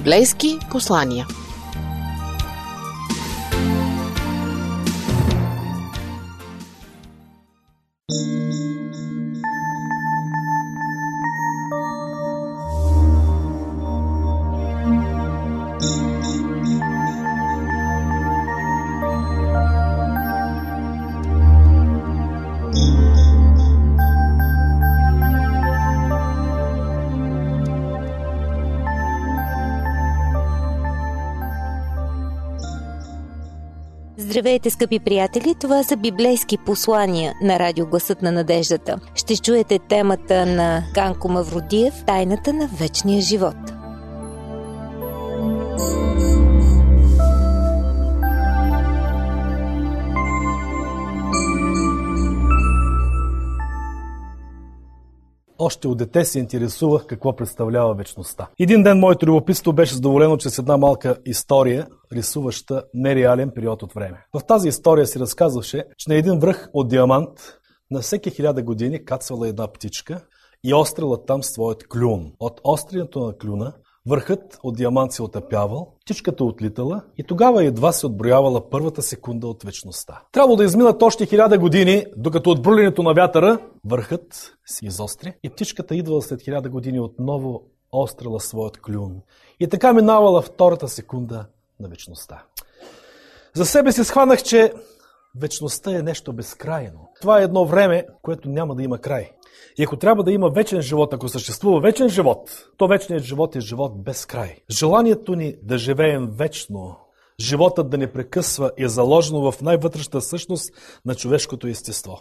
библейски послания. Здравейте, скъпи приятели! Това са библейски послания на Радио Гласът на Надеждата. Ще чуете темата на Ганко Мавродиев – тайната на вечния живот. Още от дете се интересувах какво представлява вечността. Един ден моето любопитство беше задоволено чрез една малка история, рисуваща нереален период от време. В тази история се разказваше, че на един връх от диамант на всеки 1000 години кацвала една птичка и острила там своят клюн. От острянето на клюна върхът от диамант се отъпявал, птичката отлитала и тогава едва се отброявала първата секунда от вечността. Трябва да изминат още 1000 години, докато от брулянето на вятъра върхът се изостри и птичката идвала след 1000 години отново острила своят клюн. И така минавала втората секунда на вечността. За себе си схванах, че вечността е нещо безкрайно. Това е едно време, което няма да има край. И ако трябва да има вечен живот, ако съществува вечен живот, то вечният живот е живот без край. Желанието ни да живеем вечно, животът да не прекъсва, е заложено в най-вътрешната същност на човешкото естество.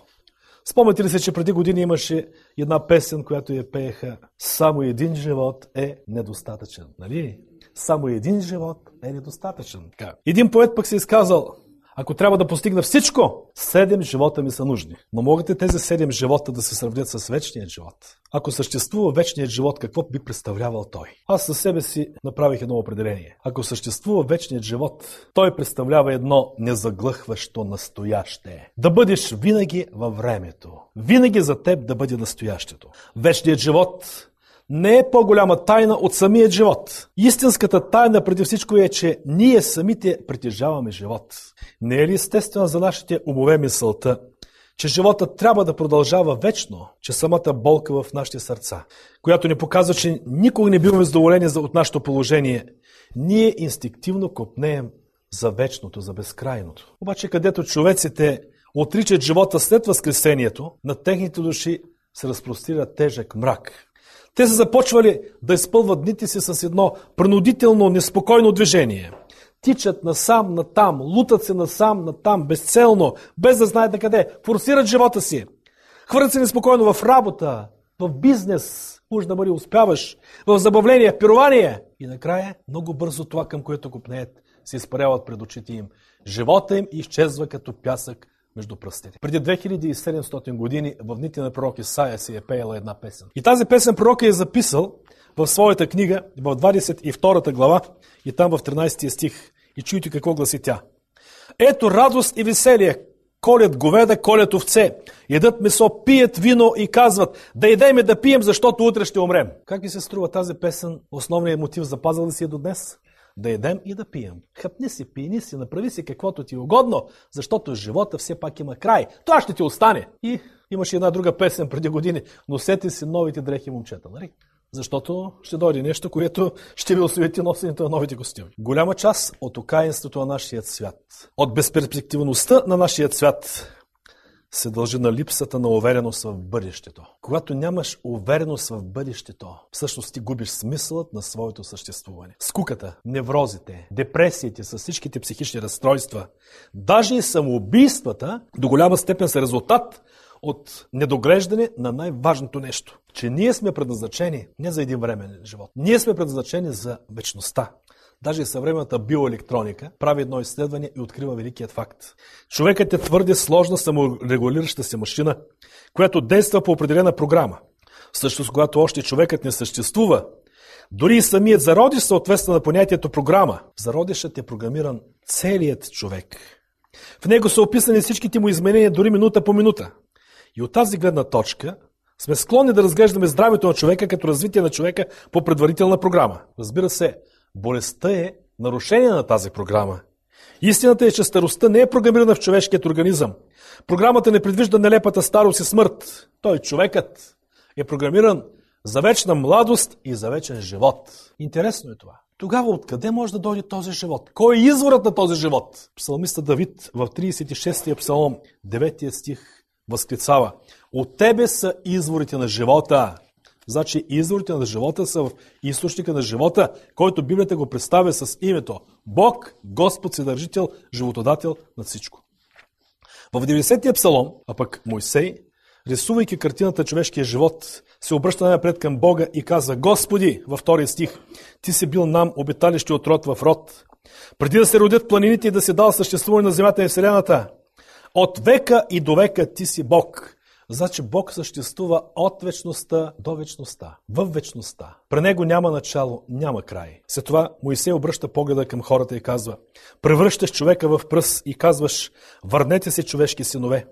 Спомняте ли се, че преди години имаше една песен, която я пееха «Само един живот е недостатъчен». Нали? Само един живот е недостатъчен. Един поет пък се изказал: ако трябва да постигна всичко, 7 живота ми са нужни. Но могат ли тези 7 живота да се сравнят с вечният живот? Ако съществува вечният живот, какво би представлявал той? Аз със себе си направих едно определение. Ако съществува вечният живот, той представлява едно незаглъхващо настояще. Да бъдеш винаги във времето. Винаги за теб да бъде настоящето. Вечният живот не е по-голяма тайна от самият живот. Истинската тайна преди всичко е, че ние самите притежаваме живот. Не е ли естествено за нашите умове мисълта, че животът трябва да продължава вечно, че самата болка в нашите сърца, която ни показва, че никога не биваме задоволени от нашето положение, ние инстинктивно копнеем за вечното, за безкрайното. Обаче където човеците отричат живота след възкресението, на техните души се разпростира тежък мрак. Те са започвали да изпълват дните си с едно принудително, неспокойно движение. Тичат насам, натам, лутат се насам, натам, безцелно, без да знаят на къде, форсират живота си. Хвърлят се неспокойно в работа, в бизнес, може да бъде успяваш, в забавление, в пирование. И накрая, много бързо това, към което копнеят, се изпаряват пред очите им. Живота им изчезва като пясък между пръстите. Преди 2700 години в дните на пророк Исаия се е пеяла една песен. И тази песен пророк е записал в своята книга, в 22 глава и там в 13 стих. И чуйте какво гласи тя. Ето радост и веселие, колят говеда, колят овце, едат месо, пият вино и казват: да идеме да пием, защото утре ще умрем. Как ви се струва тази песен? Основният мотив запазил ли си до днес? Да едем и да пием. Хъпни си, пини си, направи си каквото ти е угодно, защото живота все пак има край. Това ще ти остане. И имаше една друга песен преди години. Носете си новите дрехи, момчета, нали? Защото ще дойде нещо, което ще ви освети носенето на новите костюми. Голяма част от окаянството на нашия свят, от безперспективността на нашия свят, се дължи на липсата на увереност в бъдещето. Когато нямаш увереност в бъдещето, всъщност ти губиш смисълът на своето съществуване. Скуката, неврозите, депресиите с всичките психични разстройства, даже и самоубийствата до голяма степен са резултат от недоглеждане на най-важното нещо. Че ние сме предназначени не за един временен живот. Ние сме предназначени за вечността. Даже и съвременната биоелектроника прави едно изследване и открива великият факт. Човекът е твърде сложна саморегулираща се машина, която действа по определена програма. Всъщност, когато още човекът не съществува, дори и самият зародиш съответства на понятието програма. Зародишът е програмиран целият човек. В него са описани всичките му изменения дори минута по минута. И от тази гледна точка сме склонни да разглеждаме здравето на човека като развитие на човека по предварителна програма. Разбира се, Болестта е нарушение на тази програма. Истината е, че старостта не е програмирана в човешкият организъм. Програмата не предвижда нелепата старост и смърт. Той, човекът, е програмиран за вечна младост и за вечен живот. Интересно е това. Тогава откъде може да дойде този живот? Кой е изворът на този живот? Псалмиста Давид в 36-я псалом, 9-я стих, възклицава: от тебе са изворите на живота. Значи изворите на живота са в източника на живота, който Библията го представя с името Бог, Господ, Съдържител, Животодател на всичко. В 90-я псалом, а пък Мойсей, рисувайки картината човешкия живот, се обръща напред към Бога и каза: Господи, във 2 стих, Ти си бил нам обиталище от род в род. Преди да се родят планините и да си дал съществуване на земята и вселената, от века и до века Ти си Бог. Значи Бог съществува от вечността до вечността, в вечността. При Него няма начало, няма край. След това Моисей обръща погледа към хората и казва: превръщаш човека в пръст и казваш: върнете се, човешки синове.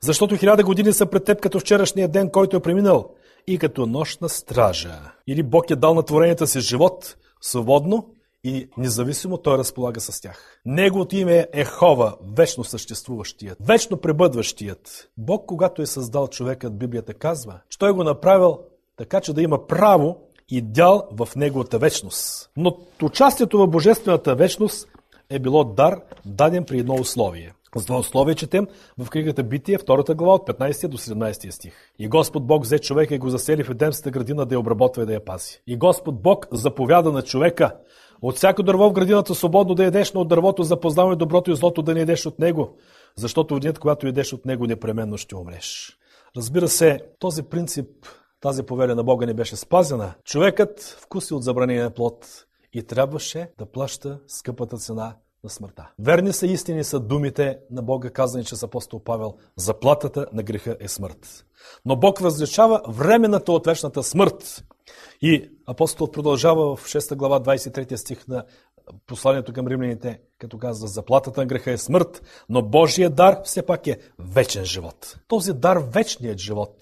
Защото 1000 години са пред теб като вчерашния ден, който е преминал, и като нощна стража. Или Бог е дал на творенията си живот, свободно и независимо той разполага с тях. Неговото име е Хова, вечно съществуващият, вечно пребъдващият. Бог, когато е създал човекът, Библията казва, че той го направил така, че да има право и дял в неговата вечност. Но участието в божествената вечност е било дар, даден при едно условие. С това условие четем в книгата Битие, 2 глава, от 15 до 17 стих. И Господ Бог взе човека и го засели в Едемската градина да я обработва и да я пази. И Господ Бог заповяда на човека: от всяко дърво в градината свободно да ядеш, но от дървото за познаване доброто и злото да не ядеш от него, защото в денят, когато ядеш от него, непременно ще умреш. Разбира се, този принцип, тази повеля на Бога не беше спазена. Човекът вкуси от забранения плод и трябваше да плаща скъпата цена на смъртта. Верни са, истини са думите на Бога, казани чрез апостол Павел: заплатата на греха е смърт. Но Бог различава временната от вечната смърт. И апостол продължава в 6 глава, 23 стих на посланието към римляните, като казва: заплатата на греха е смърт, но Божия дар все пак е вечен живот. Този дар, вечният живот,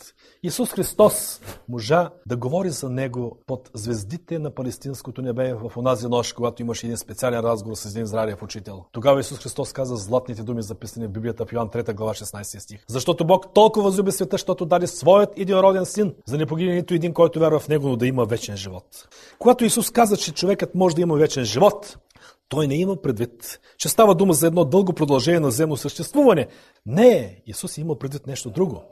Исус Христос можа да говори за него под звездите на палестинското небе в онази нощ, когато имаше един специален разговор с един Израилев учител. Тогава Исус Христос каза златните думи, записани в Библията в Йоан 3 глава, 16 стих: защото Бог толкова възлюби света, защото даде своят единороден син, за да не погине нито един, който вярва в него, но да има вечен живот. Когато Исус каза, че човекът може да има вечен живот, той не има предвид, че става дума за едно дълго продължение на земно съществуване. Не, Исус има предвид нещо друго.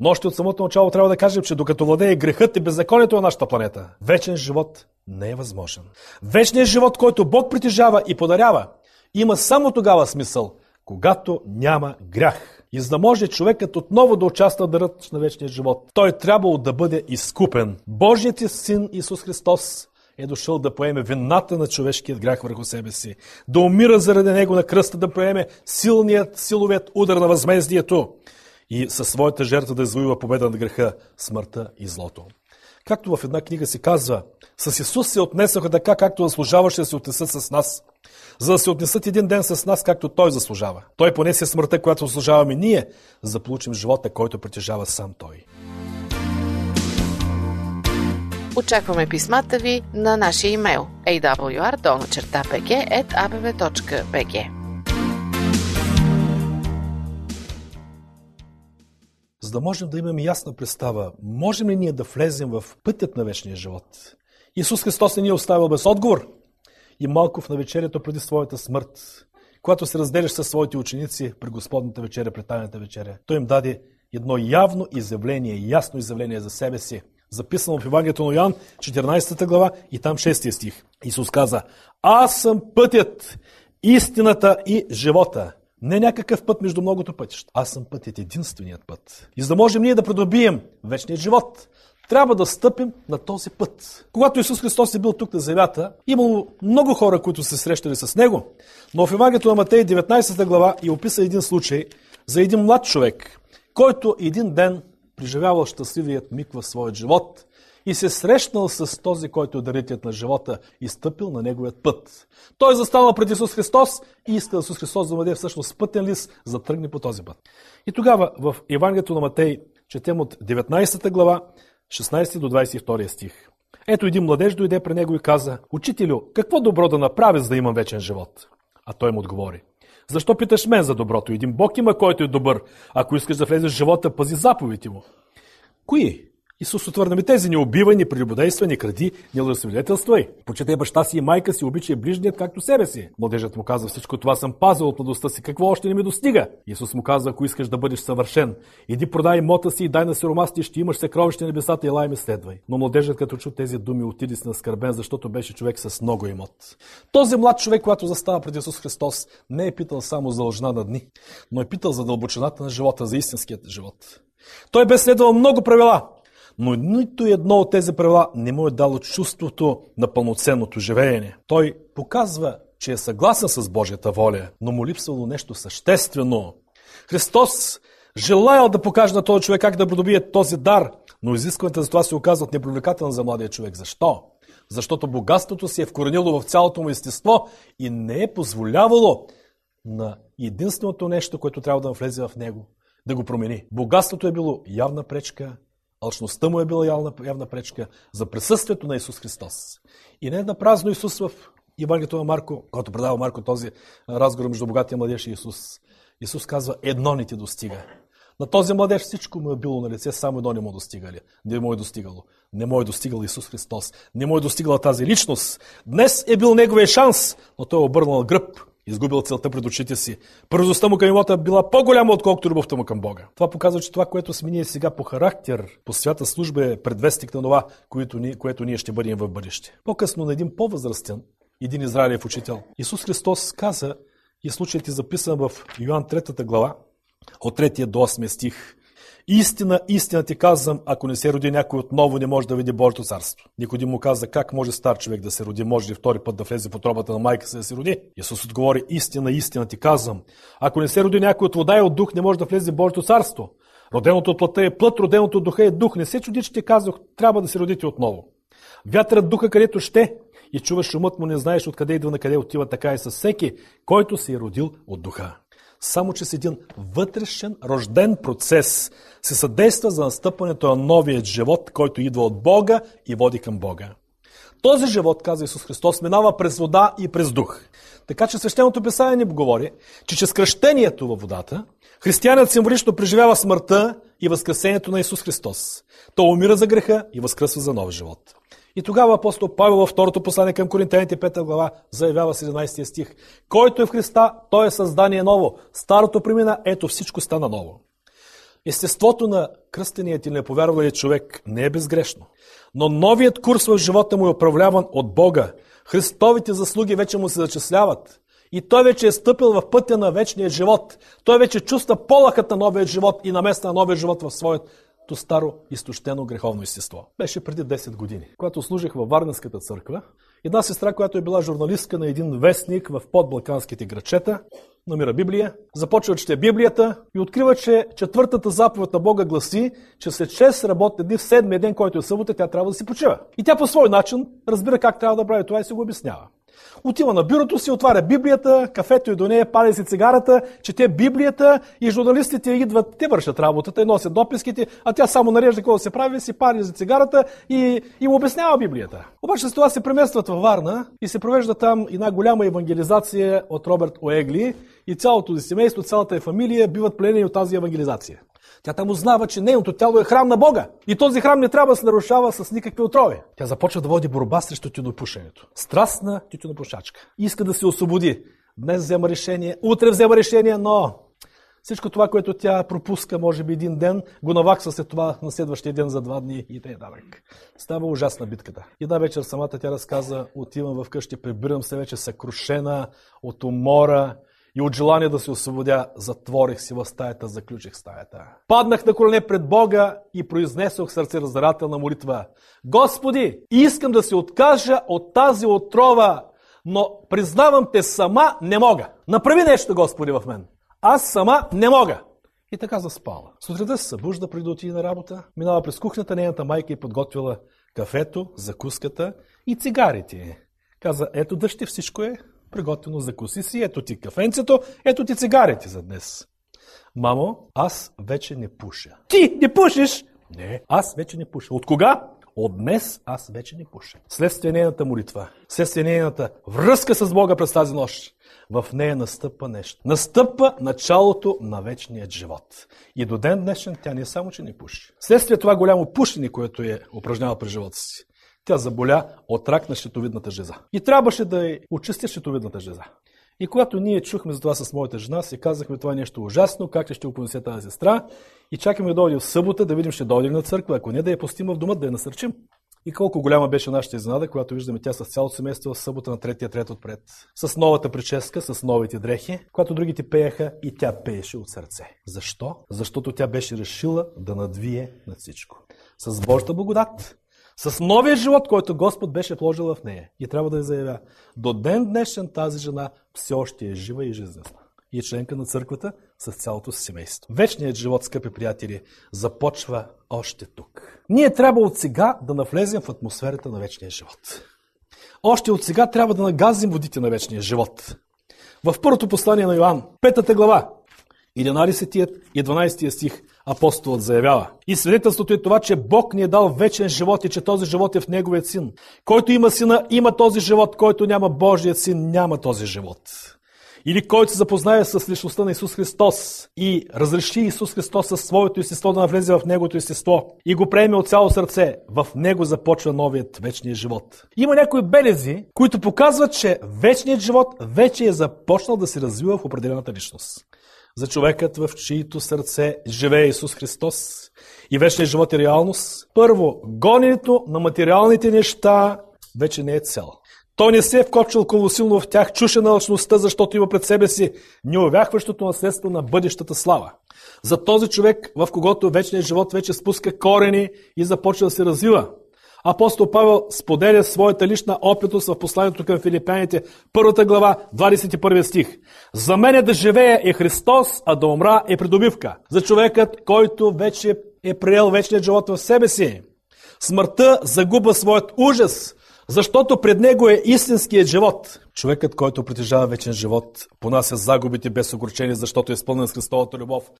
Но още от самото начало трябва да кажем, че докато владее грехът и беззаконието на нашата планета, вечен живот не е възможен. Вечният живот, който Бог притежава и подарява, има само тогава смисъл, когато няма грях. И за да може човекът отново да участва в дарът на вечния живот, той трябвало да бъде изкупен. Божият син Исус Христос е дошъл да поеме вината на човешкият грях върху себе си, да умира заради него на кръста, да поеме силовият удар на възмездието и със своята жертва да извоюва победа над греха, смъртта и злото. Както в една книга се казва: с Исус се отнесаха така, както заслужаваше да се отнесат с нас, за да се отнесат един ден с нас, както Той заслужава. Той понесе смъртта, която заслужаваме ние, за да получим живота, който притежава сам Той. Очакваме писмата ви на нашия имейл awr@abv.bg. За да можем да имаме ясна представа, можем ли ние да влезем в пътят на вечния живот? Исус Христос не ни е оставил без отговор. И малко в навечерието преди своята смърт, когато се разделяш със своите ученици при Господната вечеря, при Тайната вечеря, Той им даде едно явно изявление, ясно изявление за себе си, записано в Евангелието на Йоан, 14 глава и там 6 стих. Исус каза: аз съм пътят, истината и живота. Не някакъв път между многото пътища. Аз съм пътят, единственият път. И за да можем ние да придобием вечният живот, трябва да стъпим на този път. Когато Исус Христос е бил тук на земята, имало много хора, които се срещали с Него, но в Евангелието на Матей, 19 глава, и описа един случай за един млад човек, който един ден преживявал щастливият миг в своят живот и се срещнал с този, който е дарителят на живота, и стъпил на неговият път. Той застанал пред Исус Христос и иска Исус Христос да му даде всъщност пътен лист, за да тръгне по този път. И тогава в Евангелието на Матей четем от 19 глава, 16 до 22 стих. Ето един младеж дойде при него и каза: „Учителю, какво добро да направя, за да имам вечен живот?“ А той му отговори: „Защо питаш мен за доброто? Един Бог има, който е добър. Ако искаш да влезеш в живота, пази заповедите му.“ „Кои?“ Исус отвърна: „Ми тези: не убивай, не прелюбодействай, не кради, не лъжесвидетелствай. Почитай баща си и майка си, обичай ближният както себе си.“ Младежът му каза: „Всичко това съм пазил от младостта си, какво още не ми достига?“ Исус му каза: „Ако искаш да бъдеш съвършен, иди продай имота си и дай на сиромасите, ще имаш съкровище на небесата, ела и ме следвай.“ Но младежът, като чу тези думи, отиде си наскърбен, защото беше човек с много имот. Този млад човек, когато застава пред Исус Христос, не е питал само за дължина на дни, но е питал за дълбочината на живота, за истинският живот. Той бе следвал много правила, но нито едно от тези правила не му е дало чувството на пълноценното живеене. Той показва, че е съгласен с Божията воля, но му липсвало нещо съществено. Христос желаял да покаже на този човек как да придобие този дар, но изискването за това се оказват непривлекателни за младия човек. Защо? Защото богатството се е вкоренило в цялото му естество и не е позволявало на единственото нещо, което трябва да влезе в него, да го промени. Богатството е било явна пречка, алчността му е била явна пречка за присъствието на Исус Христос. И не е напразно Исус в Евангелието на Марко, който предава Марко този разговор между богатия младеж и Исус. Исус казва: „Едно не ти достига.“ На този младеж всичко му е било на лице, само едно не му достигало. Не му е достигало. Не му е достигал Исус Христос. Не му е достигала тази личност. Днес е бил неговия шанс, но той е обърнал гръб. Изгубил целта пред очите си. Пързостта му към имота била по-голяма, отколкото любовта му към Бога. Това показва, че това, което сме ние сега по характер, по свята служба, е предвестник на това, което ние ще бъдем в бъдеще. По-късно на един по-възрастен, един израилев учител, Исус Христос каза, и случаят е записан в Йоан 3 глава, от 3 до 8 стих: „Истина, истина ти казвам, ако не се роди някой отново, не може да види Божието царство.“ Никодим му каза: „Как може стар човек да се роди? Може ли втори път да влезе в утробата на майка си да се роди?“ Исус отговори: „Истина, истина ти казвам, ако не се роди някой от вода и от дух, не може да влезе в Божието царство. Роденото от плътта е плът, роденото от духа е дух. Не се чуди, че ти казах, трябва да се родите отново. Вятърът духа където ще и чуваш шумът му, не знаеш откъде идва, на къде отива. Така и със всеки, който се е родил от духа.“ Само че с един вътрешен, рожден процес се съдейства за настъпването на новият живот, който идва от Бога и води към Бога. Този живот, казва Исус Христос, минава през вода и през дух. Така че Свещеното писание ни говори, че чрез кръщението във водата християнът символично преживява смъртта и възкресението на Исус Христос. Той умира за греха и възкръсва за нов живот. И тогава апостол Павел във второто послание към Коринтяните 5 глава заявява 17 стих: „Който е в Христа, той е създание ново. Старото премина, ето всичко стана ново.“ Естеството на кръстеният и неповярвалият човек не е безгрешно, но новият курс в живота му е управляван от Бога. Христовите заслуги вече му се зачисляват. И той вече е стъпил в пътя на вечния живот. Той вече чувства полахът на новия живот и наместа на новия живот в своят то старо, изтощено греховно естество. Беше преди 10 години, когато служих във Варненската църква. Една сестра, която е била журналистка на един вестник в подбалканските градчета, намира Библия, започва да чете Библията и открива, че четвъртата заповед на Бога гласи, че след 6 работни дни, в седмия ден, който е събота, тя трябва да си почива. И тя по свой начин разбира как трябва да прави това и се го обяснява. Отива на бюрото си, отваря Библията, кафето и до нея, пали си цигарата, чете Библията и журналистите идват, те вършат работата и носят дописките, а тя само нарежда какво да се прави, си пали за цигарата и обяснява Библията. Обаче с това се преместват във Варна и се провежда там една голяма евангелизация от Робърт Оегли и цялото семейство, цялата фамилия биват пленени от тази евангелизация. Тя там узнава, че нейното тяло е храм на Бога. И този храм не трябва да се нарушава с никакви отрови. Тя започва да води борба срещу тютюнопушенето. Страстна тютюнопушачка. Иска да се освободи. Днес взема решение, утре взема решение, но всичко това, което тя пропуска, може би един ден, го наваксва след това на следващия ден за 2 дни и т.н. Става ужасна битката. Една вечер самата тя разказа: „Отивам вкъщи, прибирам се вече съкрушена от умора и от желание да се освободя, затворих си в стаята, заключих стаята. Паднах на колене пред Бога и произнесох сърцераздарателна молитва: „Господи, искам да се откажа от тази отрова, но признавам те, сама не мога. Направи нещо, Господи, в мен. Аз сама не мога.“ И така заспала. Сутринта се събужда, преди да отиде на работа, минава през кухнята, нейната майка е подготвила кафето, закуската и цигарите. Каза: „Ето, дъщи, всичко е приготвено, закуси си, ето ти кафенцето, ето ти цигарите за днес.“ „Мамо, аз вече не пуша.“ „Ти не пушиш?“ „Не, аз вече не пуша.“ „От кога?“ От днес аз вече не пуша. Следствие нейната молитва, следствие нейната връзка с Бога през тази нощ, в нея настъпва нещо. Настъпва началото на вечният живот. И до ден днешен тя не само, че не пуши. Следствие това голямо пушене, което е упражнявала при живота си, тя заболя от рак на щитовидната жлеза. И трябваше да й очисти щитовидната жлеза. И когато ние чухме за това с моята жена, си казахме, това е нещо ужасно, как ще понесе тази сестра, и чакаме да дойде в събота, да видим ще дойде на църква, ако не да я пустим в дома, да я насърчим. И колко голяма беше нашата изненада, когато виждаме тя с цялото семейство в събота на третия трет отпред. С новата прическа, с новите дрехи, когато другите пееха и тя пееше от сърце. Защо? Защото тя беше решила да надвие на всичко. С Божията благодат, с новия живот, който Господ беше вложил в нея. И трябва да я заявя, до ден днешен тази жена все още е жива и жизнена. И е членка на църквата с цялото семейство. Вечният живот, скъпи приятели, започва още тук. Ние трябва от сега да навлезем в атмосферата на вечния живот. Още от сега трябва да нагазим водите на вечния живот. В първото послание на Йоан, 5 глава, 11 и 12 стих, апостолът заявява: и свидетелството е това, че Бог ни е дал вечен живот и че този живот е в Неговия Син. Който има Сина, има този живот, който няма Божия Син, няма този живот. Или който се запознае с личността на Исус Христос и разреши Исус Христос със своето естество да навлезе в Неговото естество и го приеме от цяло сърце, в Него започва новият вечния живот. Има някои белези, които показват, че вечният живот вече е започнал да се развива в определената личност. За човекът, в чието сърце живее Исус Христос и вечният живот е реалност, първо, гоненето на материалните неща вече не е цел. Той не се е вкопчил колосилно в тях, чуша на лъчността, защото има пред себе си неувяхващото наследство на бъдещата слава. За този човек, в когото вечният живот вече спуска корени и започва да се развива. Апостол Павел споделя своята лична опитност в посланието към Филипяните, 1 глава, 21 стих. За мен да живея е Христос, а да умра е придобивка. За човекът, който вече е приел вечният живот в себе си, смъртта загуба своят ужас, защото пред него е истинският живот. Човекът, който притежава вечен живот, понася загубите без огорчение, защото е изпълнен с Христовата любов.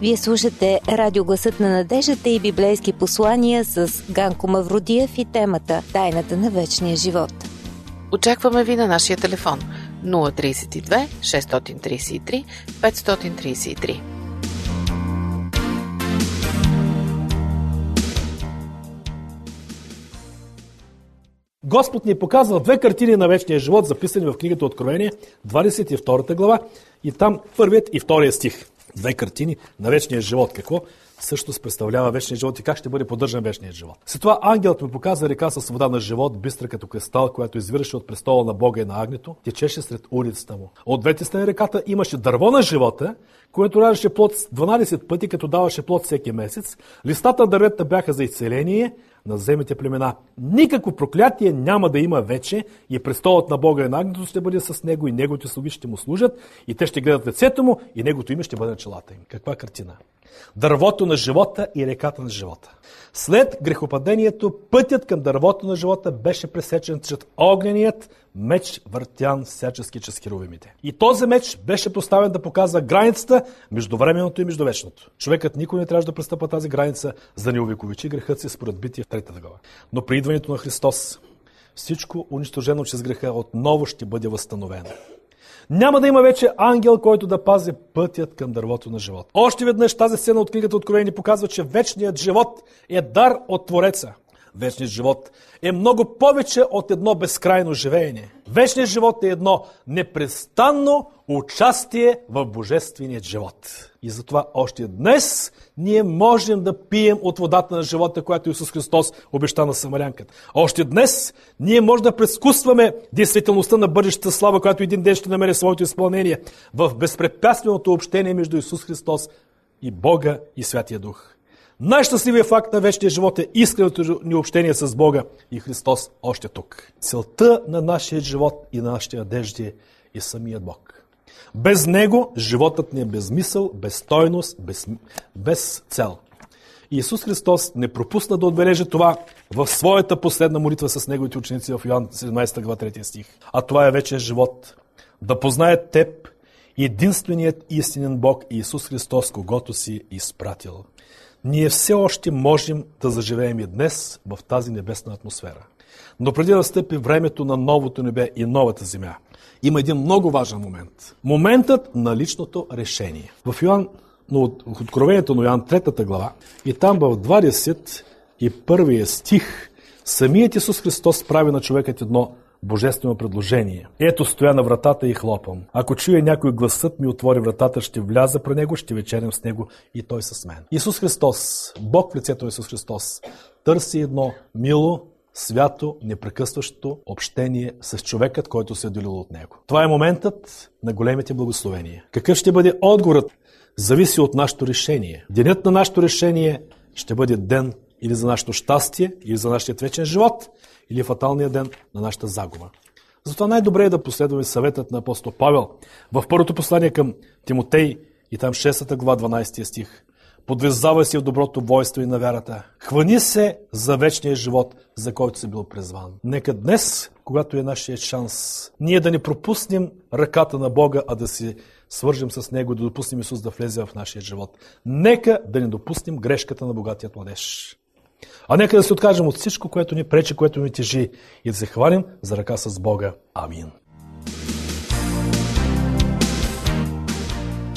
Вие слушате Радио Гласът на Надеждата и библейски послания с Ганко Мавродиев и темата «Тайната на вечния живот». Очакваме ви на нашия телефон 032 633 533. Господ ни показва две картини на вечния живот, записани в книгата Откровение, 22 глава, и там първият и втория стих. Две картини на вечния живот. Какво също представлява вечния живот и как ще бъде поддържан вечният живот? След това ангелът ми показа река с вода на живот, бистра като кристал, която извираше от престола на Бога и на Агнето, течеше сред улицата му. От двете страни реката имаше дърво на живота, което раждаше плод 12 пъти, като даваше плод всеки месец. Листата на дървета бяха за изцеление на земните племена. Никакво проклятие няма да има вече и престолът на Бога и на Агнето ще бъде с него и неговите слуги ще му служат и те ще гледат лицето му и неговото име ще бъде на челата им. Каква картина? Дървото на живота и реката на живота. След грехопадението пътят към дървото на живота беше пресечен чрез огненият меч, въртян всячески чрез херувимите. И този меч беше поставен да показва границата между временното и междувечното. Човекът никой не трябваше да престъпва тази граница, за да не увековечи грехът си според битие в трета глава. Но при идването на Христос всичко унищожено чрез греха отново ще бъде възстановено. Няма да има вече ангел, който да пази пътят към дървото на живота. Още веднъж тази сцена от книгата Откровение показва, че вечният живот е дар от Твореца. Вечният живот е много повече от едно безкрайно живеене. Вечният живот е едно непрестанно участие в божественият живот. И затова още днес ние можем да пием от водата на живота, която Исус Христос обеща на самарянката. Още днес ние можем да предвкусваме действителността на бъдещата слава, която един ден ще намери своето изпълнение в безпрепятственото общение между Исус Христос и Бога и Святия Дух. Най-щастливия факт на вечния живот е искреното ни общение с Бога и Христос още тук. Целта на нашия живот и на нашите надежди е самият Бог. Без Него животът ни е без мисъл, без стойност, без цел. Исус Христос не пропусна да отбележи това в своята последна молитва с Неговите ученици в Йоан 17 глава 3 стих. А това е вечен живот. Да познаят теб, единственият истинен Бог и Исус Христос, когото си изпратил. Ние все още можем да заживеем и днес в тази небесна атмосфера. Но преди да стъпи времето на новото небе и новата земя, има един много важен момент. Моментът на личното решение. В Откровението на Йоан 3 глава и там в 21 стих самият Исус Христос прави на човекът едно божествено предложение. Ето стоя на вратата и хлопам. Ако чуя някой гласът ми отвори вратата, ще вляза при него, ще вечерям с него и той с мен. Исус Христос, Бог в лицето на Исус Христос, търси едно мило, свято, непрекъсващо общение с човекът, който се е делил от него. Това е моментът на големите благословения. Какъв ще бъде отговорът, зависи от нашето решение. Денят на нашето решение ще бъде ден или за нашето щастие, или за нашия вечен живот, или фаталния ден на нашата загуба. Затова най-добре е да последваме съветът на апостол Павел в първото послание към Тимотей и там 6 глава 12 стих. Подвизавай се в доброто войство и на вярата. Хвани се за вечния живот, за който си бил призван. Нека днес, когато е нашият шанс, ние да не пропуснем ръката на Бога, а да си свържем с Него и да допуснем Исус да влезе в нашия живот. Нека да не допуснем грешката на богатият младеж. А нека да се откажем от всичко, което ни пречи, което ни тежи и да се хванем за ръка с Бога. Амин.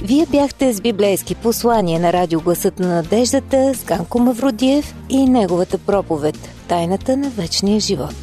Вие бяхте с библейски послания на Радио Гласът на Надеждата с Ганко Мавродиев и неговата проповед «Тайната на вечния живот».